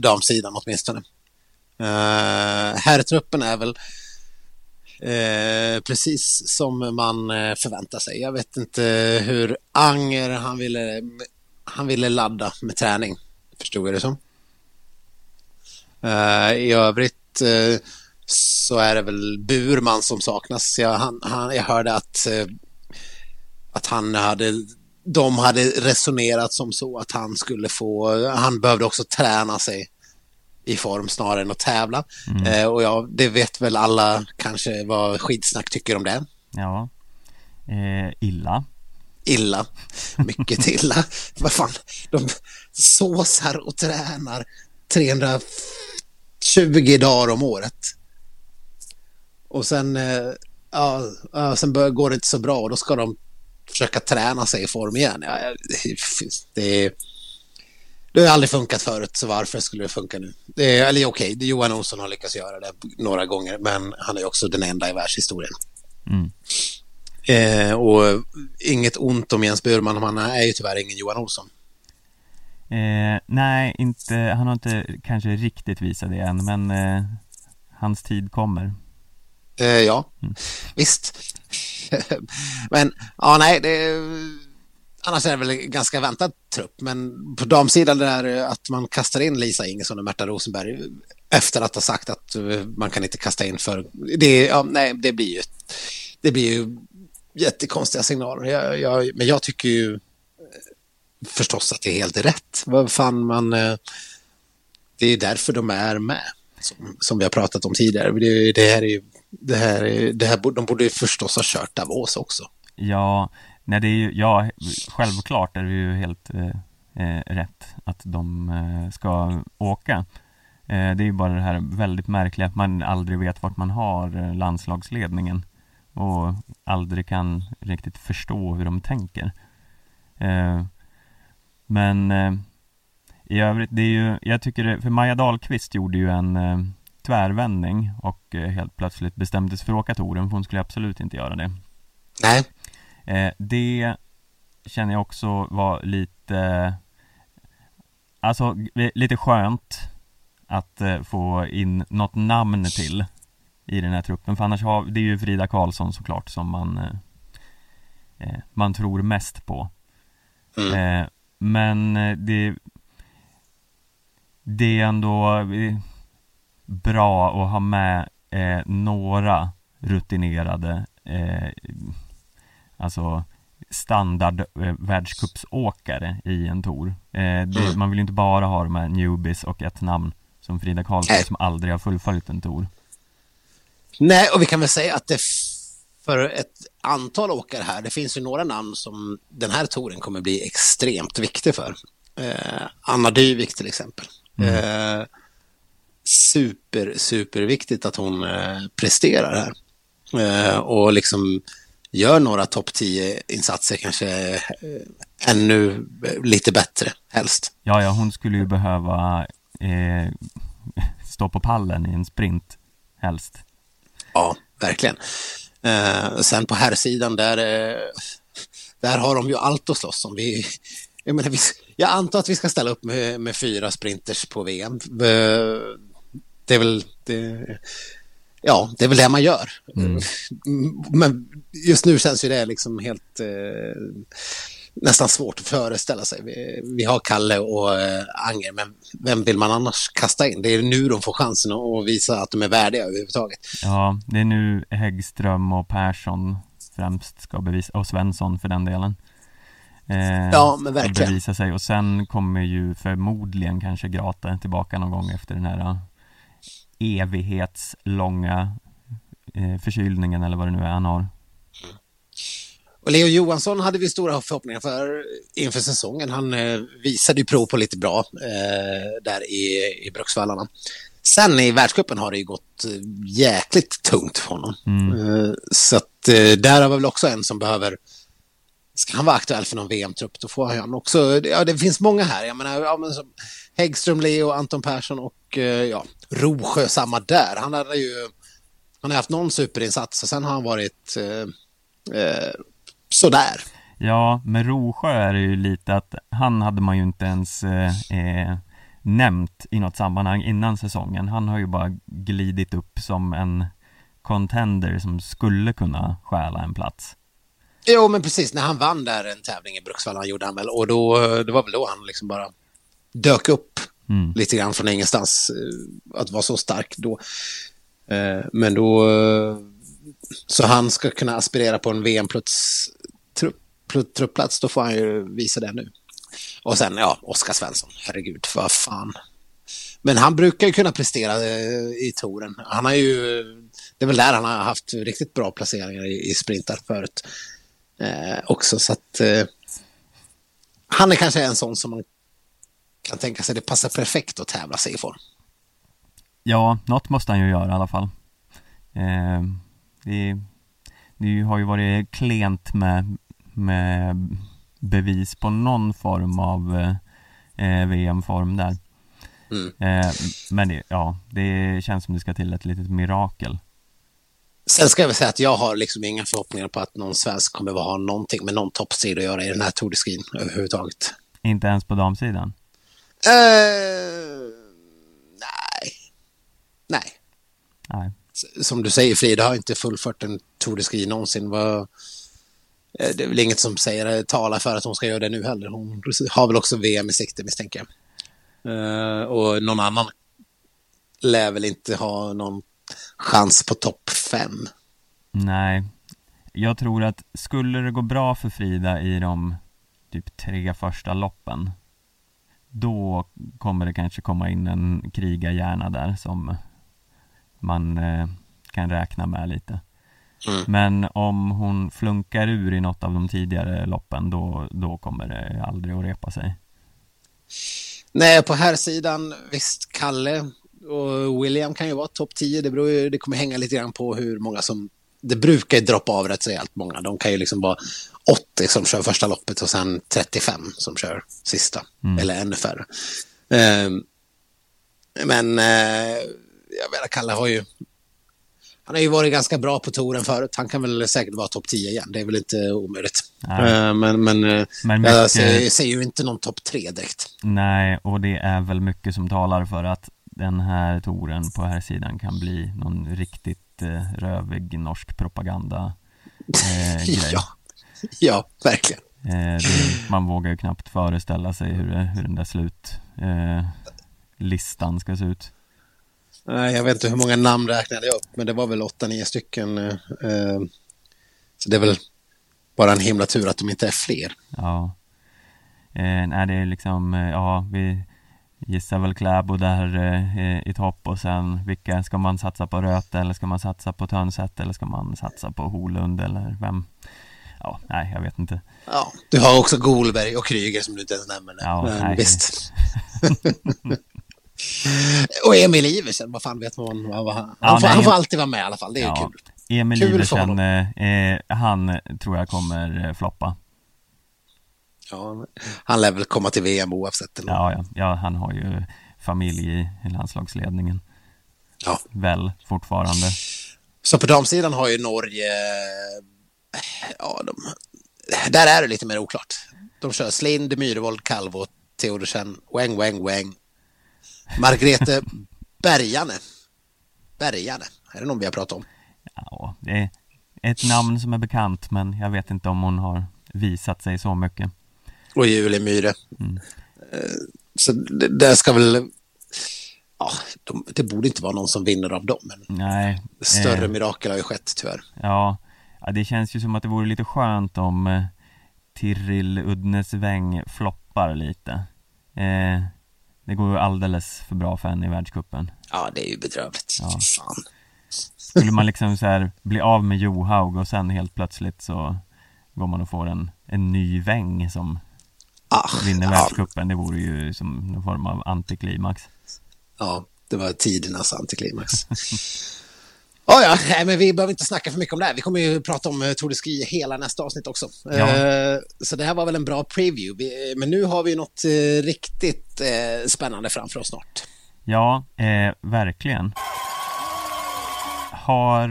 damsidan åtminstone. Herrtruppen är väl precis som man förväntar sig. Jag vet inte hur Anger han ville ladda med träning, förstod jag det som. I övrigt så är det väl Burman som saknas. Jag hörde att de hade resonerat som så att han behövde också träna sig i form snarare än att tävla. Och det vet väl alla kanske vad Skidsnack tycker om det. Ja, illa. Mycket illa. Vad fan, de såsar och tränar 320 dagar om året. Och sen går det inte så bra och då ska de försöka träna sig i form igen. Det har aldrig funkat förut, så varför skulle det funka nu? Johan Olsson har lyckats göra det några gånger, men han är också den enda i världshistorien. Och inget ont om Jens Burman, han är ju tyvärr ingen Johan Olsson. Nej, inte, han har inte kanske riktigt visat det än, men hans tid kommer. Visst. Men annars är det väl en ganska väntad trupp. Men på damsidan där att man kastar in Lisa Ingesson och Märta Rosenberg efter att ha sagt att man kan inte kasta in för det, det blir ju jättekonstiga signaler. Men jag tycker ju förstås att det är helt rätt. Vad fan, man det är därför de är med, som vi har pratat om tidigare. De borde ju förstås ha kört Davos också. Ja, nej, det är ju, ja, självklart är det ju helt rätt att de ska åka. Det är ju bara det här väldigt märkliga att man aldrig vet vart man har landslagsledningen och aldrig kan riktigt förstå hur de tänker. Men i övrigt, det är ju, jag tycker det, för Maja Dahlqvist gjorde ju en tvärvändning och helt plötsligt bestämdes för att åka touren, för hon skulle absolut inte göra det. Nej. Det känner jag också var lite, alltså lite skönt att få in något namn till i den här truppen, för annars har, det är ju Frida Karlsson såklart som man tror mest på. Mm. Men det är ändå bra att ha med några rutinerade, alltså standard världscupsåkare i en tour. Man vill ju inte bara ha de här newbies och ett namn som Frida Karlsson som aldrig har fullföljt en tour. Nej, och vi kan väl säga att det för ett antal åkare här, det finns ju några namn som den här touren kommer bli extremt viktig för. Anna Dyvik till exempel. Superviktigt att hon presterar här. Och liksom gör några topp 10 insatser kanske ännu lite bättre helst. Ja, hon skulle ju behöva stå på pallen i en sprint helst. Ja, verkligen. Sen på här sidan där har de ju allt att slåss om. Jag antar att vi ska ställa upp med 4 sprinters på VM. Det är väl det man gör. Mm. Men just nu känns ju det liksom helt nästan svårt att föreställa sig. Vi har Kalle och Anger, men vem vill man annars kasta in? Det är nu de får chansen att visa att de är värdiga överhuvudtaget. Ja, det är nu Häggström och Persson främst ska bevisa, och Svensson för den delen. Ja, men verkligen. Bevisa sig. Och sen kommer ju förmodligen kanske Grate tillbaka någon gång efter den här evighetslånga förkylningen eller vad det nu är han har. Och Leo Johansson hade vi stora förhoppningar för inför säsongen. Han visade ju prov på lite bra där i Bruksvallarna. Sen i världscupen har det ju gått jäkligt tungt för honom. Så att där har vi väl också en som behöver. Ska han vara aktuell för någon VM-trupp, då får han också. Ja, det finns många här. Jag menar, som Häggström, Leo, Anton Persson och Rosjö, samma där. Han har haft någon superinsats och sen har han varit sådär. Ja, med Rosjö är det ju lite att han hade man ju inte ens nämnt i något sammanhang innan säsongen. Han har ju bara glidit upp som en contender som skulle kunna stjäla en plats. Jo, men precis. När han vann där en tävling i Bruksvallarna gjorde han väl. Och det var väl då han liksom bara dök upp lite grann från ingenstans. Att vara så stark då. Men då... Så han ska kunna aspirera på en VM-truppplats, då får han ju visa det nu. Och sen, Oskar Svensson. Herregud, vad fan. Men han brukar ju kunna prestera i touren. Han har ju... Det är väl där han har haft riktigt bra placeringar i sprintar förut också. Så att, han är kanske en sån som man kan tänka sig det passar perfekt att tävla sig i form. Ja, något måste han ju göra i alla fall. Det har ju varit klent med bevis på någon form av VM-form där. Men det känns som det ska till ett litet mirakel. Sen ska jag väl säga att jag har liksom inga förhoppningar på att någon svensk kommer att ha någonting med någon toppsida att göra i den här Tour de Skien överhuvudtaget. Inte ens på damsidan? Nej. Som du säger, Frida har inte fullfört en Tour de Skien någonsin. Det är väl inget som säger talar för att hon ska göra det nu heller. Hon har väl också VM i sikte, misstänker jag. Och någon annan lär väl inte ha någon chans på topp 5. Nej, jag tror att skulle det gå bra för Frida i de typ 3 första loppen, då kommer det kanske komma in en krigarhjärna där som man kan räkna med lite. Mm. Men om hon flunkar ur i något av de tidigare loppen, då kommer det aldrig att repa sig. Nej, på här sidan visst, Kalle och William kan ju vara topp 10. Det kommer hänga lite grann på hur många som... Det brukar ju droppa av rätt rejält många. De kan ju liksom vara 80 som kör första loppet och sen 35 som kör sista. Mm. Eller ännu färre. Jag vet att Kalle har ju... Han har ju varit ganska bra på touren förut. Han kan väl säkert vara topp 10 igen. Det är väl inte omöjligt. Men jag ser ju inte någon topp 3 direkt. Nej, och det är väl mycket som talar för att den här touren på här sidan kan bli någon riktigt rövig norsk propaganda. Ja, verkligen. Man vågar ju knappt föreställa sig hur den där slutlistan ska se ut. Nej, jag vet inte hur många namn räknade jag upp, men det var väl 8-9 stycken. Så det är väl bara en himla tur att de inte är fler. Ja. Nej, det är liksom, ja, vi gissar väl Kläbo där i topp, och sen vilka ska man satsa på? Röte, eller ska man satsa på Tönsätt, eller ska man satsa på Holund, eller vem? Ja, nej, jag vet inte. Ja, du har också Golberg och Kryger som du inte ens nämner. Ja, men visst. Och Emil Iversen, vad fan vet man vad han får alltid vara med i alla fall. Det är kul. Emil Iversen, han tror jag kommer floppa. Ja, han lär väl komma till VM oavsett eller? Ja, han har ju familj i landslagsledningen. Ja. Väl fortfarande. Så på damsidan har ju Norge, där är det lite mer oklart. De kör Slind, Myhrvold, Kalvo, Theodersen, Weng, Margrethe Bergane. Är det någon vi har pratat om? Ja, det är ett namn som är bekant, men jag vet inte om hon har visat sig så mycket. Och Julie Myhre. Mm. Så det ska väl... Ja, det borde inte vara någon som vinner av dem. Men nej. Större mirakel har ju skett, tyvärr. Ja, det känns ju som att det vore lite skönt om Tiril Udnesväng floppar lite. Det går ju alldeles för bra för henne i världscupen. Ja, det är ju bedrövligt. Ja. Fan. Skulle man liksom så här bli av med Johaug och sen helt plötsligt så går man och får en ny väng som vinner världscupen. Det vore ju som en form av antiklimax. Ja, det var tidernas antiklimax. Men vi behöver inte snacka för mycket om det här. Vi kommer ju prata om Tour de Ski hela nästa avsnitt också. Ja. Så det här var väl en bra preview. Men nu har vi något riktigt spännande framför oss snart. Ja, verkligen. Har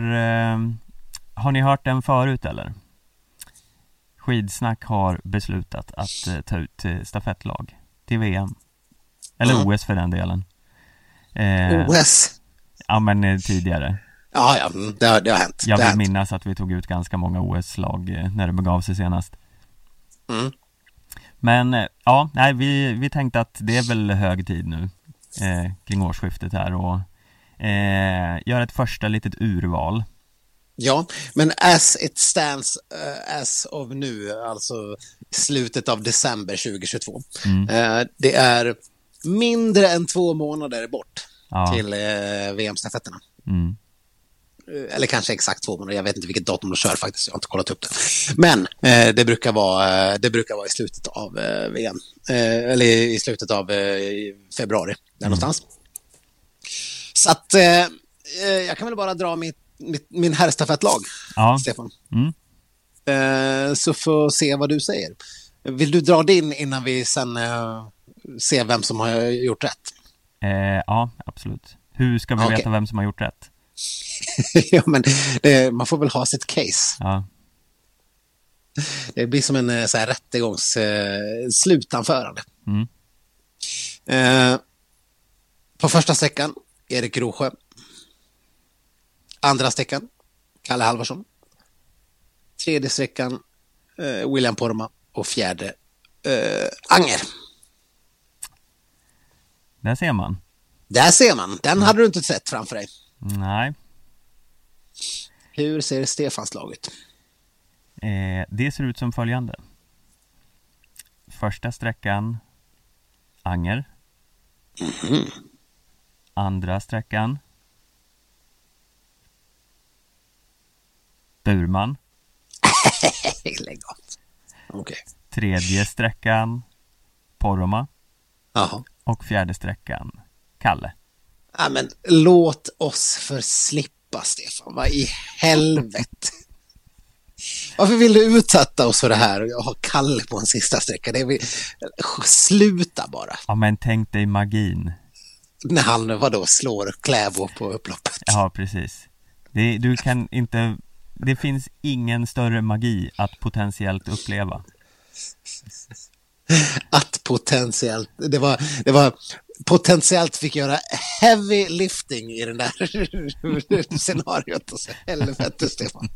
ni hört den förut eller? Skidsnack har beslutat att ta ut stafettlag till VM. Eller OS för den delen. OS? Ja, men tidigare. Ja, det har hänt. Jag vill minnas att vi tog ut ganska många OS-lag när det begav sig senast. Mm. Men ja, nej, vi tänkte att det är väl hög tid nu kring årsskiftet här och göra ett första litet urval. Ja, men as it stands as of nu, alltså slutet av december 2022. Det är mindre än 2 månader bort till VM-stafetterna. Mm. Eller kanske exakt 2 månader, jag vet inte vilket datum de kör faktiskt, jag har inte kollat upp det. Men det brukar vara i slutet av VM, eller i slutet av februari där någonstans. Så att jag kan väl bara dra min herrstafettlag, Stefan. Mm. Så får se vad du säger. Vill du dra din innan vi sen ser vem som har gjort rätt? Ja, absolut. Hur ska vi veta vem som har gjort rätt? Ja, men man får väl ha sitt case. Ja. Det blir som en så här rättegångs slutanförande. Mm. På första sträckan Erik Rosjö, andra sträckan Kalle Halvarsson, tredje sträckan William Poromaa och fjärde Anger. Där ser man. Den hade du inte sett framför dig. Nej. Hur ser Stefans lag ut? Det ser ut som följande. Första sträckan Anger. Andra sträckan. Burman. Lägg av. Okay. Tredje sträckan. Poromaa. Aha. Och fjärde sträckan. Kalle. Ja, men låt oss förslippa, Stefan. Vad i helvete. Varför vill du utsätta oss för det här? Och jag har Kalle på en sista sträcka. Det vill... Sluta bara. Ja, men tänk dig magin. När han vadå, slår Kläbo på upploppet. Ja, precis. Du kan inte... Det finns ingen större magi att potentiellt uppleva. Att potentiellt... Det var potentiellt fick göra heavy lifting i den där scenariot. Och så helvete, Stefan.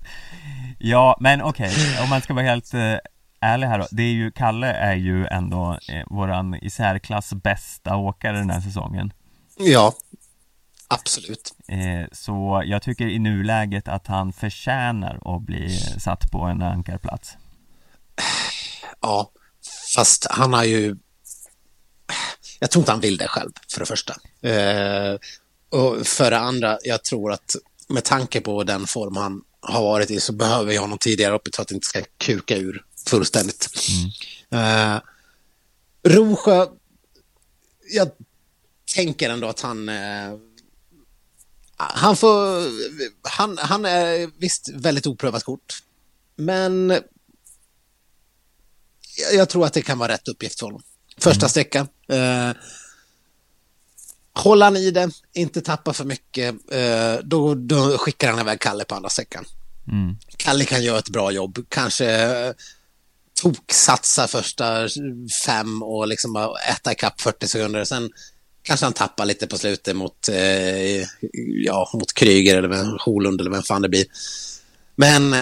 Ja, men okej. Om man ska vara helt ärlig här då. Det är ju, Kalle är ju ändå våran i särklass bästa åkare den här säsongen. Ja, absolut. Så jag tycker i nuläget att han förtjänar att bli satt på en ankarplats. Ja, fast han har ju... Jag tror inte han vill det själv, för det första. Och för det andra, jag tror att med tanke på den form han har varit i så behöver jag honom tidigare uppe så att det inte ska kuka ur fullständigt. Rosjö, jag tänker ändå att han är visst väldigt oprövat kort, men jag tror att det kan vara rätt uppgift för honom. Första sträckan. Håller han i det, inte tappa för mycket, då skickar han iväg Kalle på andra sträckan. Kalle kan göra ett bra jobb, kanske toksatsa första 5 och liksom äta ikapp 40 sekunder. Sen kanske han tappar lite på slutet mot Kryger eller Holund eller vem fan det blir. Men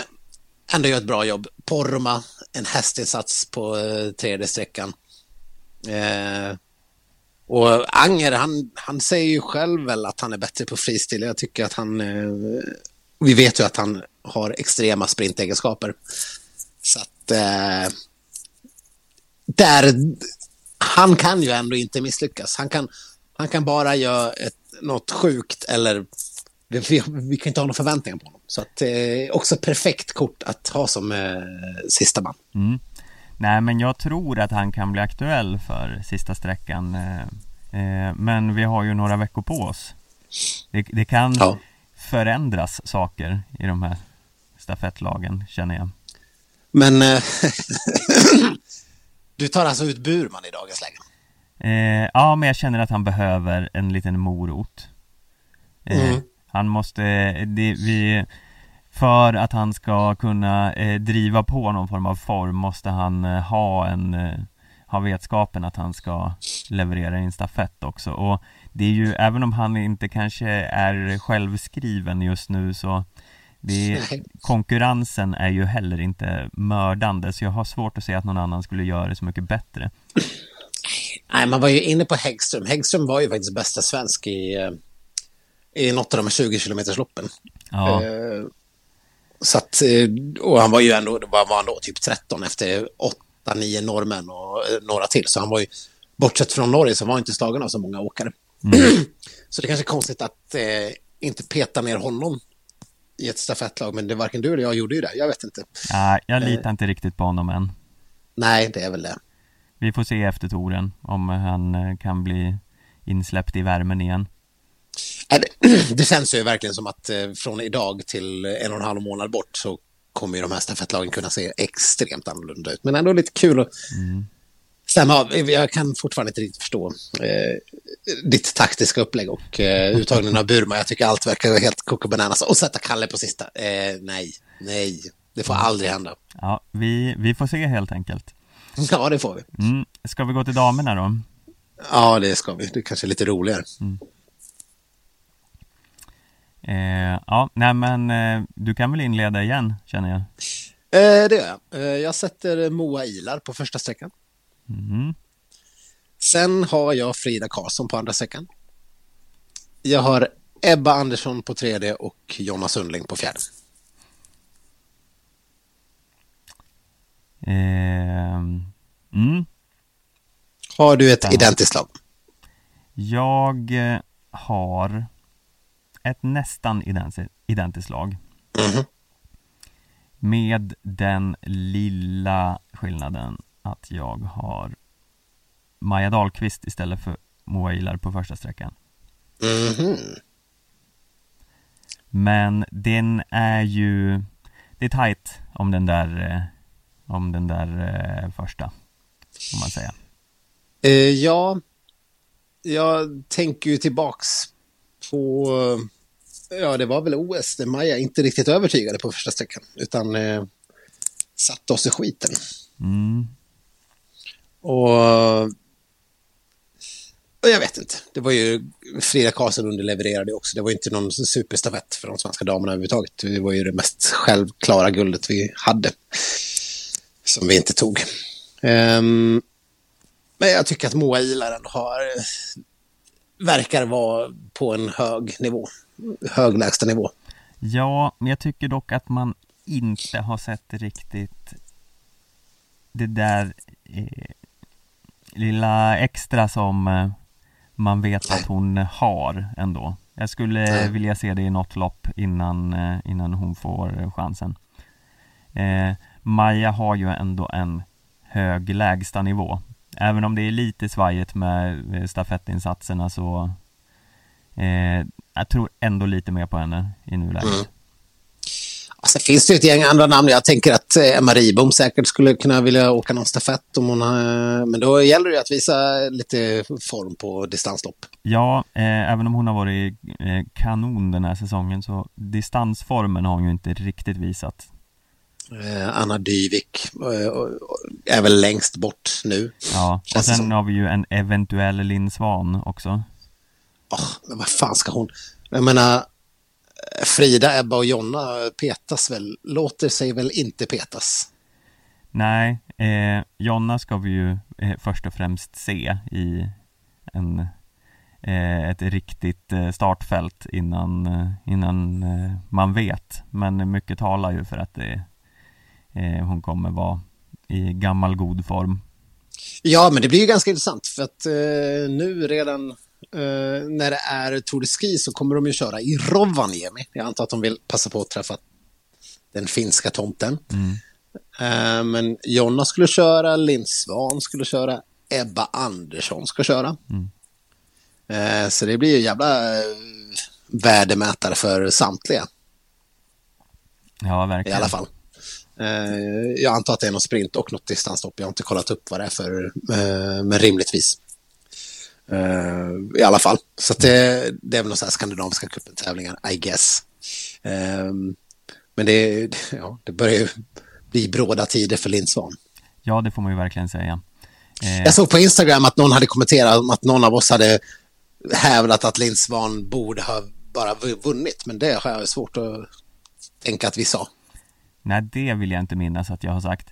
ändå gör ett bra jobb. Poromaa, en hästinsats på tredje sträckan. Och Anger, han säger ju själv väl att han är bättre på freestyle. Jag tycker att han... vi vet ju att han har extrema sprintegenskaper. Så att... han kan ju ändå inte misslyckas. Han kan bara göra något sjukt eller... Vi kan inte ha några förväntningar på honom. Så att också perfekt kort att ha som sista man. Nej, men jag tror att han kan bli aktuell för sista sträckan. Men vi har ju några veckor på oss. Det kan förändras saker i de här stafettlagen, känner jag. Men du tar alltså ut Burman i dagens läge? Ja, men jag känner att han behöver en liten morot. Han måste... För att han ska kunna driva på någon form av form måste han ha vetskapen att han ska leverera in stafett också. Och det är ju, även om han inte kanske är självskriven just nu, så konkurrensen är ju heller inte mördande. Så jag har svårt att se att någon annan skulle göra det så mycket bättre. Nej, man var ju inne på Häggström. Häggström var ju faktiskt bästa svensk i något av de 20 kilometersloppen. Ja. Så att, och han var ju ändå typ 13 efter 8-9 norrmän och några till, så han var ju, bortsett från Norge, så var inte slagen av så många åkare. Så det är kanske konstigt att inte peta ner honom i ett stafettlag, men det varken du eller jag gjorde ju det, jag vet inte. Nej, jag litar inte riktigt på honom än. Nej, det är väl det. Vi får se efter touren om han kan bli insläppt i värmen igen. Det känns ju verkligen som att från idag till 1,5 månad bort så kommer ju de här stafettlagen kunna se extremt annorlunda ut. Men ändå lite kul att stämma av. Jag kan fortfarande inte riktigt förstå ditt taktiska upplägg och uttagningen av Burman. Jag tycker allt verkar helt koko bananas. Och sätta Kalle på sista. Nej. Det får aldrig hända. Ja, vi får se helt enkelt. Ja, det får vi. Ska vi gå till damerna då? Ja, det ska vi. Det är kanske lite roligare. Du kan väl inleda igen, känner jag. Det gör jag. Jag sätter Moa Ilar på första sträckan. Sen har jag Frida Karlsson på andra sträckan. Jag har Ebba Andersson på tredje och Jonas Sundling på fjärde. Har du ett identiskt lag? Jag har ett nästan identiskt lag. Mm-hmm. Med den lilla skillnaden att jag har Maja Dahlqvist istället för Moa Ilar på första sträckan. Mm-hmm. Men den är ju... Det är tajt om den där första, om man säger. Ja, jag tänker ju tillbaks på... Ja, det var väl OS där Maja inte riktigt övertygade på första sträckan, utan satte oss i skiten. Mm. Och jag vet inte. Det var ju Frida Karlsson underlevererade också. Det var ju inte någon superstafett för de svenska damerna överhuvudtaget. Det var ju det mest självklara guldet vi hade, som vi inte tog. Men jag tycker att Moa Ilar verkar vara på en hög nivå. Hög lägsta nivå. Ja, men jag tycker dock att man inte har sett riktigt det där lilla extra som man vet att hon har ändå. Jag skulle vilja se det i något lopp innan hon får chansen. Maja har ju ändå en hög lägsta nivå. Även om det är lite svajigt med stafettinsatserna så jag tror ändå lite mer på henne i nuläget. Mm. Alltså, finns det ju ett gäng andra namn. Jag tänker att Emma Ribom säkert skulle kunna vilja åka någon stafett om hon har, men då gäller det ju att visa lite form på distanslopp. Ja, även om hon har varit kanon den här säsongen så distansformen har hon ju inte riktigt visat. Anna Dyvik är väl längst bort nu. Ja, och sen har vi ju en eventuell Lin Svan också. Men vad fan ska hon... Jag menar, Frida, Ebba och Jonna petas väl, låter sig väl inte petas? Nej, Jonna ska vi ju först och främst se i ett riktigt startfält innan man vet. Men mycket talar ju för att hon kommer vara i gammal god form. Ja, men det blir ju ganska intressant för att nu redan... när det är Tour de Ski så kommer de ju köra i Rovaniemi. Jag antar att de vill passa på att träffa den finska tomten. Men Jonna skulle köra, Lin Svan skulle köra, Ebba Andersson ska köra. Så det blir ju jävla värdemätare för samtliga. Ja, verkligen. I alla fall. Jag antar att det är någon sprint och något distanslopp. Jag har inte kollat upp vad det är för, men rimligtvis i alla fall. Så att det är väl någon sån här skandinaviska cupen-tävlingar, I guess. Men det börjar ju bli bråda tider för Lin Svan. Ja, det får man ju verkligen säga. Jag såg på Instagram att någon hade kommenterat att någon av oss hade hävdat att Lin Svan borde ha bara vunnit, men det har jag svårt att tänka att vi sa. Nej, det vill jag inte minnas att jag har sagt.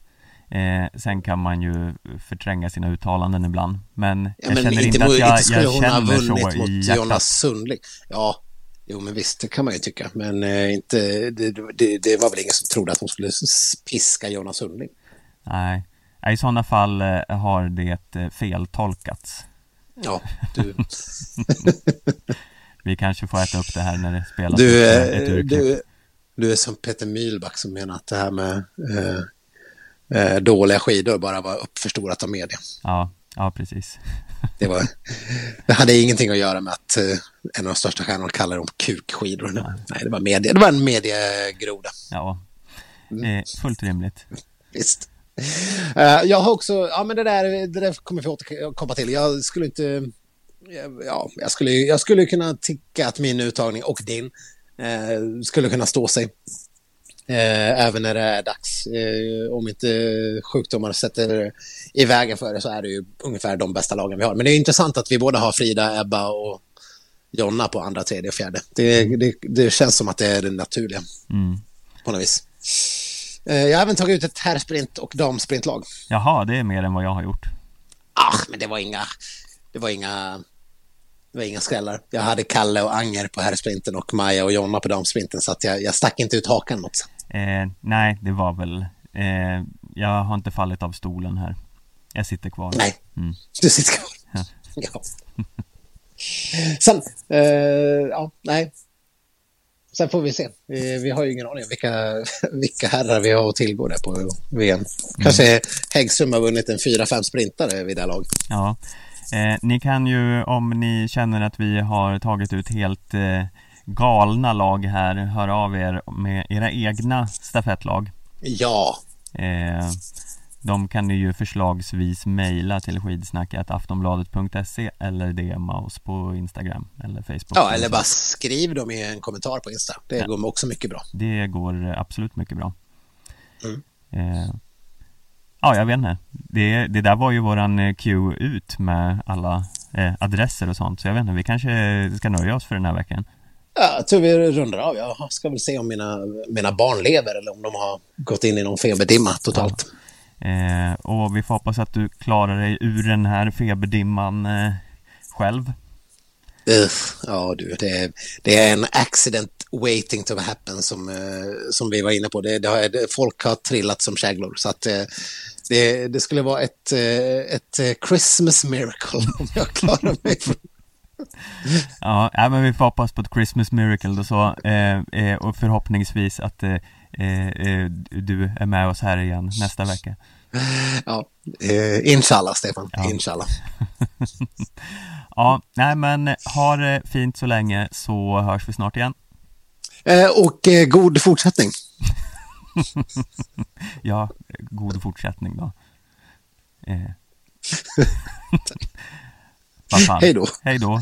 Sen kan man ju förtränga sina uttalanden ibland, men jag känner inte att jag känner så i mot Jonas Sundling. Ja, jo, men visst, det kan man ju tycka, men det var väl ingen som trodde att hon skulle piska Jonas Sundling. Nej, i sådana fall har det feltolkats. Ja, du. Vi kanske får äta upp det här när det spelas du är som Petter Mylback som menar att det här med dåliga skidor bara var uppförstorat av media. Ja, precis. Det hade ingenting att göra med att en av de största stjärnorna kallar dem kukskidor. Ja. Nej, det var media. Det var en mediegroda. Ja, fullt rimligt. Visst. Jag har också... Ja, men det där kommer vi återkomma till. Jag skulle inte... Ja, jag skulle kunna tycka att min uttagning och din skulle kunna stå sig. Även när det är dags. Om inte sjukdomar sätter i vägen för det så är det ju ungefär de bästa lagen vi har. Men det är intressant att vi båda har Frida, Ebba och Jonna på andra, tredje och fjärde. Det känns som att det är det naturliga på något vis. Jag har även tagit ut ett herrsprint och damsprintlag. Jaha, det är mer än vad jag har gjort. Men det var inga skrällar. Jag hade Kalle och Anger på herrsprinten och Maja och Jonna på damsprinten, så att jag stack inte ut hakan något. Nej, det var väl... jag har inte fallit av stolen här. Jag sitter kvar. Nej, du sitter kvar. Ja. Ja. Sen, ja, nej. Sen får vi se. Vi har ju ingen aning om vilka herrar vi har att tillgå där på VM. Kanske Häggström har vunnit en 4-5 sprintare vid det här laget. Ja. Ni kan ju, om ni känner att vi har tagit ut helt galna lag här, höra av er med era egna stafettlag. Ja. De kan ni ju förslagsvis mejla till skidsnack@aftonbladet.se eller DMa oss på Instagram eller Facebook. Ja, eller bara skriv dem i en kommentar på Insta. Det går också mycket bra. Det går absolut mycket bra. Mm. Ja, jag vet inte. Det där var ju våran cue ut med alla adresser och sånt. Så jag vet inte, vi kanske ska nöja oss för den här veckan. Ja, jag tror vi rundar av. Jag ska väl se om mina barn lever eller om de har gått in i någon feberdimma totalt. Ja. Och vi får hoppas att du klarar dig ur den här feberdimman själv. Ja du, det är en accident waiting to happen som vi var inne på. Folk har trillat som käglor, så att det skulle vara ett Christmas miracle om jag klarar mig. Ja, men vi får hoppas på ett Christmas miracle och så, och förhoppningsvis att du är med oss här igen nästa vecka. Ja, inshallah Stefan, ja. Inshallah. Ja, nej men ha det fint så länge, så hörs vi snart igen. Och god fortsättning. Ja, god fortsättning då. Hej då. Hej då.